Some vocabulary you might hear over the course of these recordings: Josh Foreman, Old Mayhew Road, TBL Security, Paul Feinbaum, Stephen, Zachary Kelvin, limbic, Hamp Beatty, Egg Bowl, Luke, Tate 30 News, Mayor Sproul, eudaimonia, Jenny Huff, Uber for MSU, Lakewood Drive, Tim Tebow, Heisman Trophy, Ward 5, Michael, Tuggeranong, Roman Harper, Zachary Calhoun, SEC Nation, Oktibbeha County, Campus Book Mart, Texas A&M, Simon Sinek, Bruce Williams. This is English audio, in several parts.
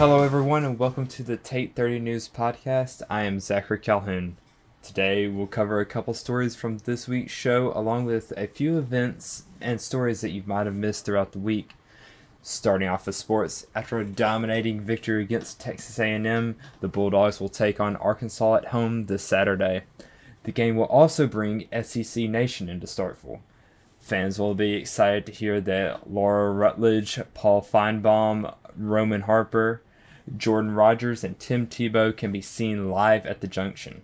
Hello everyone and welcome to the Tate 30 News Podcast. I am Zachary Calhoun. Today we'll cover a couple stories from this week's show along with a few events and stories that you might have missed throughout the week. Starting off with sports, after a dominating victory against Texas A&M, the Bulldogs will take on Arkansas at home this Saturday. The game will also bring SEC Nation into Starkville. Fans will be excited to hear that Laura Rutledge, Paul Feinbaum, Roman Harper, Jordan Rodgers, and Tim Tebow can be seen live at the Junction.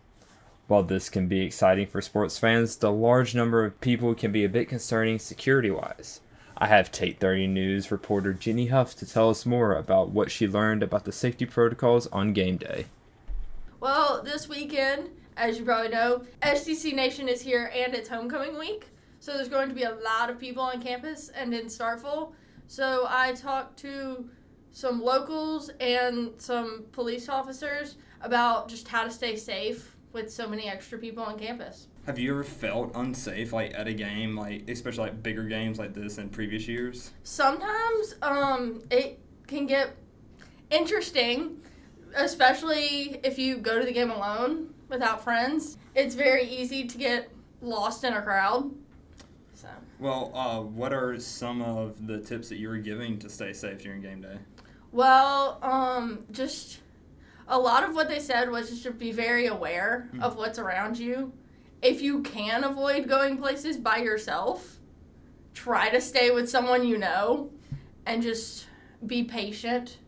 While this can be exciting for sports fans, the large number of people can be a bit concerning security-wise. I have Tate 30 News reporter Jenny Huff to tell us more about what she learned about the safety protocols on game day. Well, this weekend, as you probably know, SEC Nation is here and it's homecoming week. So there's going to be a lot of people on campus and in Starkville. So I talked to some locals and some police officers about just how to stay safe with so many extra people on campus. Have you ever felt unsafe, at a game, especially bigger games like this in previous years? Sometimes it can get interesting, especially if you go to the game alone without friends. It's very easy to get lost in a crowd. So. Well, what are some of the tips that you were giving to stay safe during game day? Well, just a lot of what they said was just to be very aware of what's around you. If you can avoid going places by yourself, try to stay with someone you know and just be patient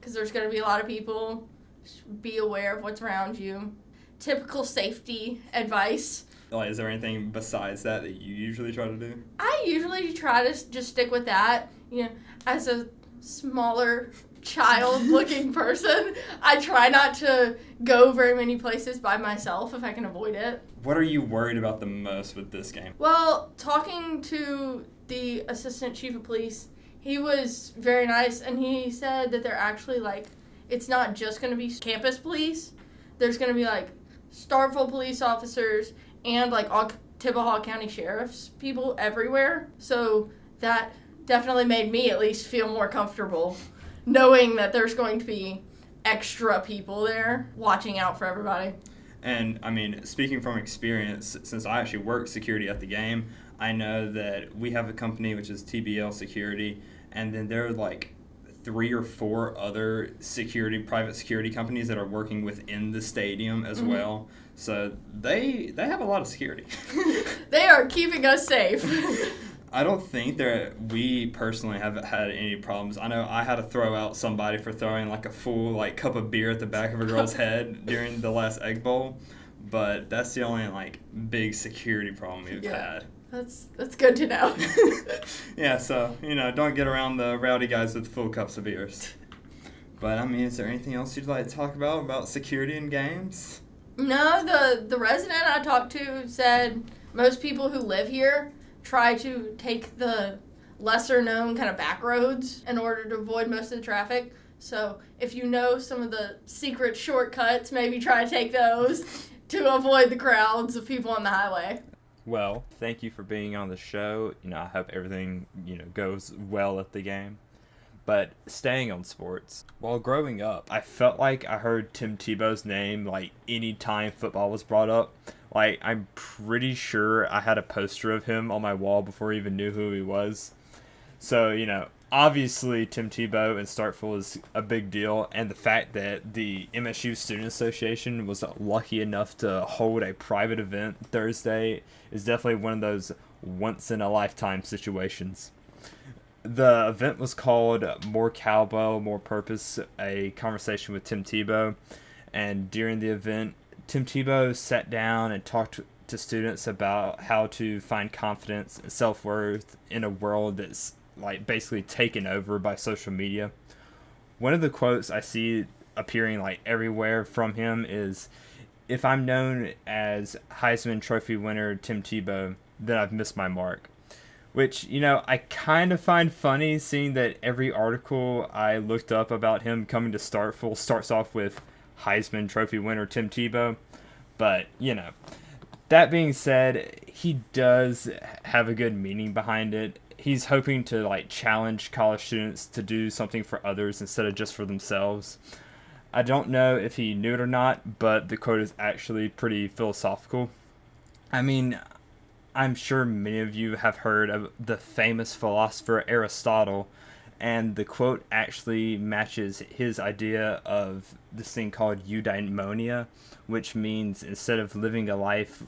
because there's going to be a lot of people. Just be aware of what's around you. Typical safety advice. Is there anything besides that that you usually try to do? I usually try to just stick with that. You know, as a smaller child-looking person, I try not to go very many places by myself if I can avoid it. What are you worried about the most with this game? Well, talking to the assistant chief of police, he was very nice, and he said that they're actually, it's not just going to be campus police. There's going to be, Starkville police officers and, Oktibbeha County sheriffs, people everywhere. So that definitely made me at least feel more comfortable knowing that there's going to be extra people there watching out for everybody. And, speaking from experience, since I actually work security at the game, I know that we have a company which is TBL Security, and then there are, 3 or 4 other private security companies that are working within the stadium as well. So they have a lot of security. They are keeping us safe. I don't think that we personally have had any problems. I know I had to throw out somebody for throwing a full cup of beer at the back of a girl's head during the last Egg Bowl, but that's the only big security problem we've had. That's good to know. Yeah, so don't get around the rowdy guys with full cups of beers. But is there anything else you'd like to talk about security in games? No, the resident I talked to said most people who live here try to take the lesser-known kind of back roads in order to avoid most of the traffic. So if you know some of the secret shortcuts, maybe try to take those to avoid the crowds of people on the highway. Well, thank you for being on the show. I hope everything, goes well at the game. But staying on sports, while growing up, I felt like I heard Tim Tebow's name, any time football was brought up. I'm pretty sure I had a poster of him on my wall before I even knew who he was. So, obviously Tim Tebow and Starkville is a big deal. And the fact that the MSU Student Association was lucky enough to hold a private event Thursday is definitely one of those once-in-a-lifetime situations. The event was called More Cowbell, More Purpose, a conversation with Tim Tebow. And during the event, Tim Tebow sat down and talked to students about how to find confidence and self-worth in a world that's basically taken over by social media. One of the quotes I see appearing everywhere from him is, "If I'm known as Heisman Trophy winner Tim Tebow, then I've missed my mark." Which, I kind of find funny seeing that every article I looked up about him coming to Starkville starts off with Heisman Trophy winner Tim Tebow. But, that being said, he does have a good meaning behind it. he's hoping to like challenge college students to do something for others instead of just for themselves. I don't know if he knew it or not, but the quote is actually pretty philosophical. I mean, I'm sure many of you have heard of the famous philosopher Aristotle, and the quote actually matches his idea of this thing called eudaimonia, which means instead of living a life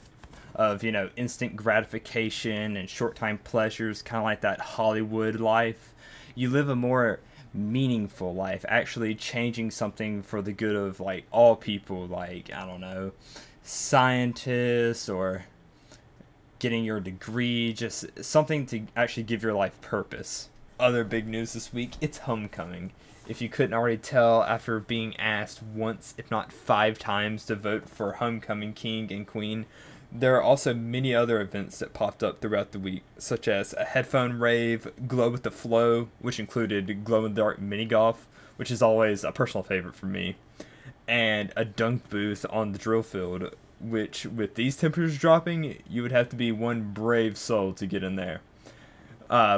of, you know, instant gratification and short-time pleasures, kind of like that Hollywood life, you live a more meaningful life, actually changing something for the good of, like, all people, like, I don't know, scientists or getting your degree, just something to actually give your life purpose. Other big news this week, it's homecoming. If you couldn't already tell after being asked once, if not 5 times, to vote for homecoming king and queen, there are also many other events that popped up throughout the week, such as a headphone rave, glow with the flow, which included glow in the dark mini golf, which is always a personal favorite for me, and a dunk booth on the drill field, which with these temperatures dropping, you would have to be one brave soul to get in there.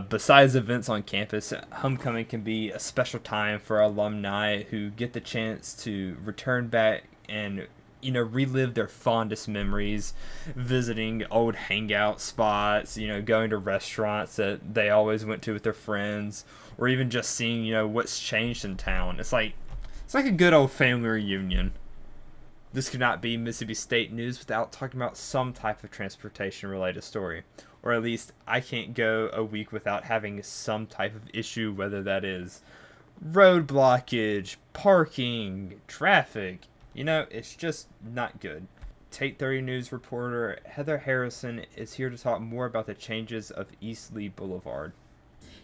Besides events on campus, homecoming can be a special time for alumni who get the chance to return back and, you know, relive their fondest memories, visiting old hangout spots, you know, going to restaurants that they always went to with their friends, or even just seeing, you know, what's changed in town. It's like a good old family reunion. This could not be Mississippi State news without talking about some type of transportation-related story. Or at least, I can't go a week without having some type of issue, whether that is road blockage, parking, traffic. You know, it's just not good. Tate 30 News reporter Heather Harrison is here to talk more about the changes of East Lee Boulevard.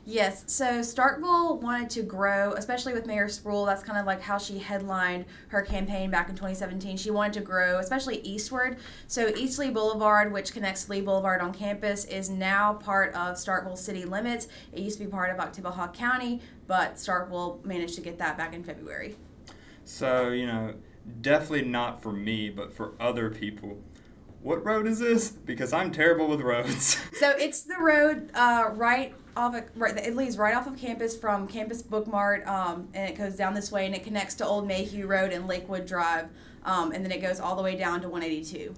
Yes, so Starkville wanted to grow, especially with Mayor Sproul. That's kind of like how she headlined her campaign back in 2017. She wanted to grow, especially eastward. So East Lee Boulevard, which connects Lee Boulevard on campus, is now part of Starkville city limits. It used to be part of Oktibbeha County, but Starkville managed to get that back in February. So, you know, definitely not for me, but for other people. What road is this? Because I'm terrible with roads. So it's the road it leads right off of campus from Campus Book Mart, and it goes down this way, and it connects to Old Mayhew Road and Lakewood Drive, and then it goes all the way down to 182.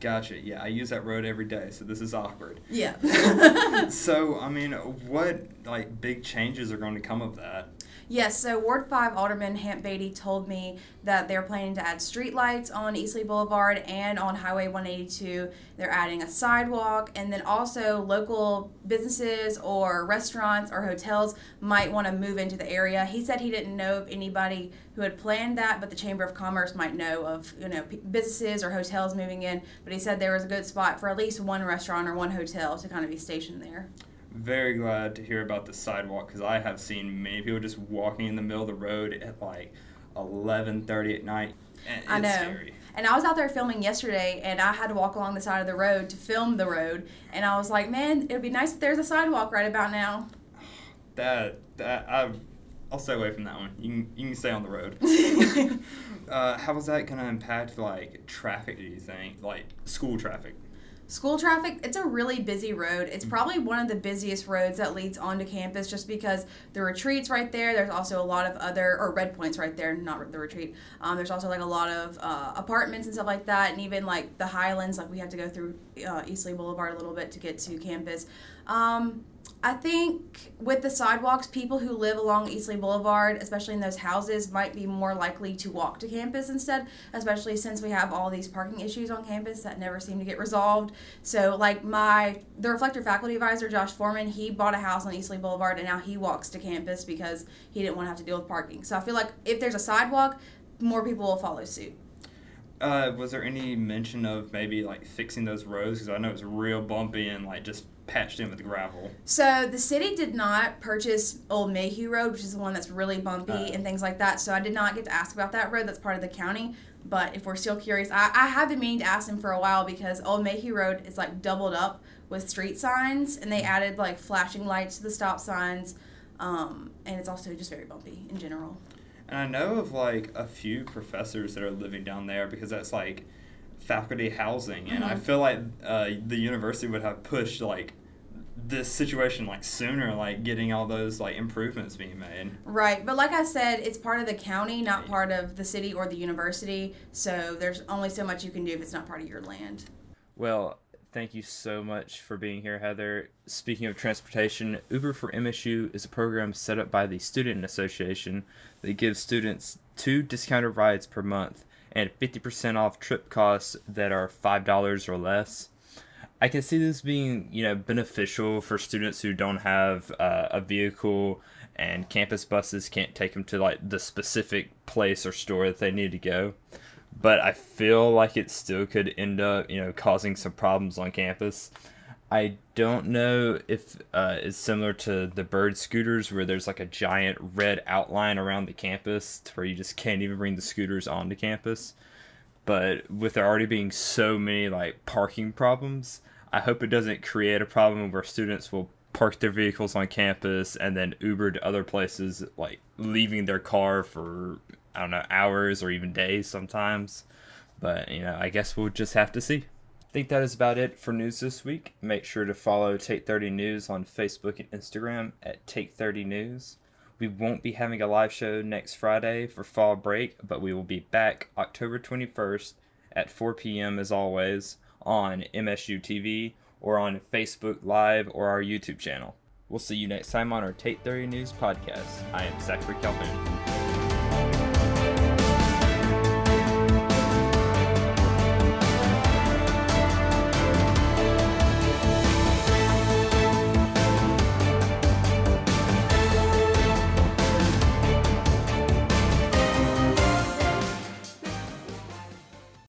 Gotcha. Yeah, I use that road every day, so this is awkward. Yeah. So, I mean, what, like, big changes are going to come of that? Yes, so Ward 5 Alderman Hamp Beatty told me that they're planning to add streetlights on East Lee Boulevard and on Highway 182. They're adding a sidewalk, and then also local businesses or restaurants or hotels might want to move into the area. He said he didn't know of anybody who had planned that, but the Chamber of Commerce might know of, you know, businesses or hotels moving in. But he said there was a good spot for at least one restaurant or one hotel to kind of be stationed there. Very glad to hear about the sidewalk, because I have seen many people just walking in the middle of the road at like 11:30 at night. And I know. It's scary. And I was out there filming yesterday, and I had to walk along the side of the road to film the road. And I was like, man, it would be nice if there's a sidewalk right about now. I'll stay away from that one. You can stay on the road. How is that going to impact, like, traffic, do you think? Like, school traffic? School traffic, it's a really busy road. It's probably one of the busiest roads that leads onto campus, just because the retreat's right there. There's also a lot of other, or Red Point's right there, not the retreat. There's also like a lot of apartments and stuff like that, and even like the Highlands, like we have to go through East Lee Boulevard a little bit to get to campus. I think with the sidewalks, people who live along East Lee Boulevard, especially in those houses, might be more likely to walk to campus instead, especially since we have all these parking issues on campus that never seem to get resolved. So, like, the Reflector faculty advisor, Josh Foreman, he bought a house on East Lee Boulevard, and now he walks to campus because he didn't want to have to deal with parking. So I feel like if there's a sidewalk, more people will follow suit. Was there any mention of maybe, like, fixing those roads? Because I know it's real bumpy and, like, just patched in with gravel. So the city did not purchase Old Mayhew Road, which is the one that's really bumpy and things like that. So I did not get to ask about that road. That's part of the county. But if we're still curious, I have been meaning to ask him for a while, because Old Mayhew Road is like doubled up with street signs, and they added like flashing lights to the stop signs, and it's also just very bumpy in general. And I know of like a few professors that are living down there, because that's like faculty housing, and I feel like the university would have pushed like this situation like sooner, like getting all those like improvements being made. Right, but like I said, it's part of the county, not part of the city or the university, so there's only so much you can do if it's not part of your land. Well, thank you so much for being here, Heather. Speaking of transportation, Uber for MSU is a program set up by the Student Association that gives students 2 discounted rides per month and 50% off trip costs that are $5 or less. I can see this being, you know, beneficial for students who don't have a vehicle, and campus buses can't take them to like the specific place or store that they need to go. But I feel like it still could end up, you know, causing some problems on campus. I don't know if it's similar to the Bird scooters, where there's like a giant red outline around the campus to where you just can't even bring the scooters onto campus. But with there already being so many like parking problems, I hope it doesn't create a problem where students will park their vehicles on campus and then Uber to other places, like leaving their car for, I don't know, hours or even days sometimes. But, you know, I guess we'll just have to see. I think that is about it for news this week. Make sure to follow Take 30 News on Facebook and Instagram at Take 30 News. We won't be having a live show next Friday for fall break, but we will be back October 21st at 4 p.m. as always on MSU TV or on Facebook Live or our YouTube channel. We'll see you next time on our Take 30 News podcast. I am Zachary Kelvin.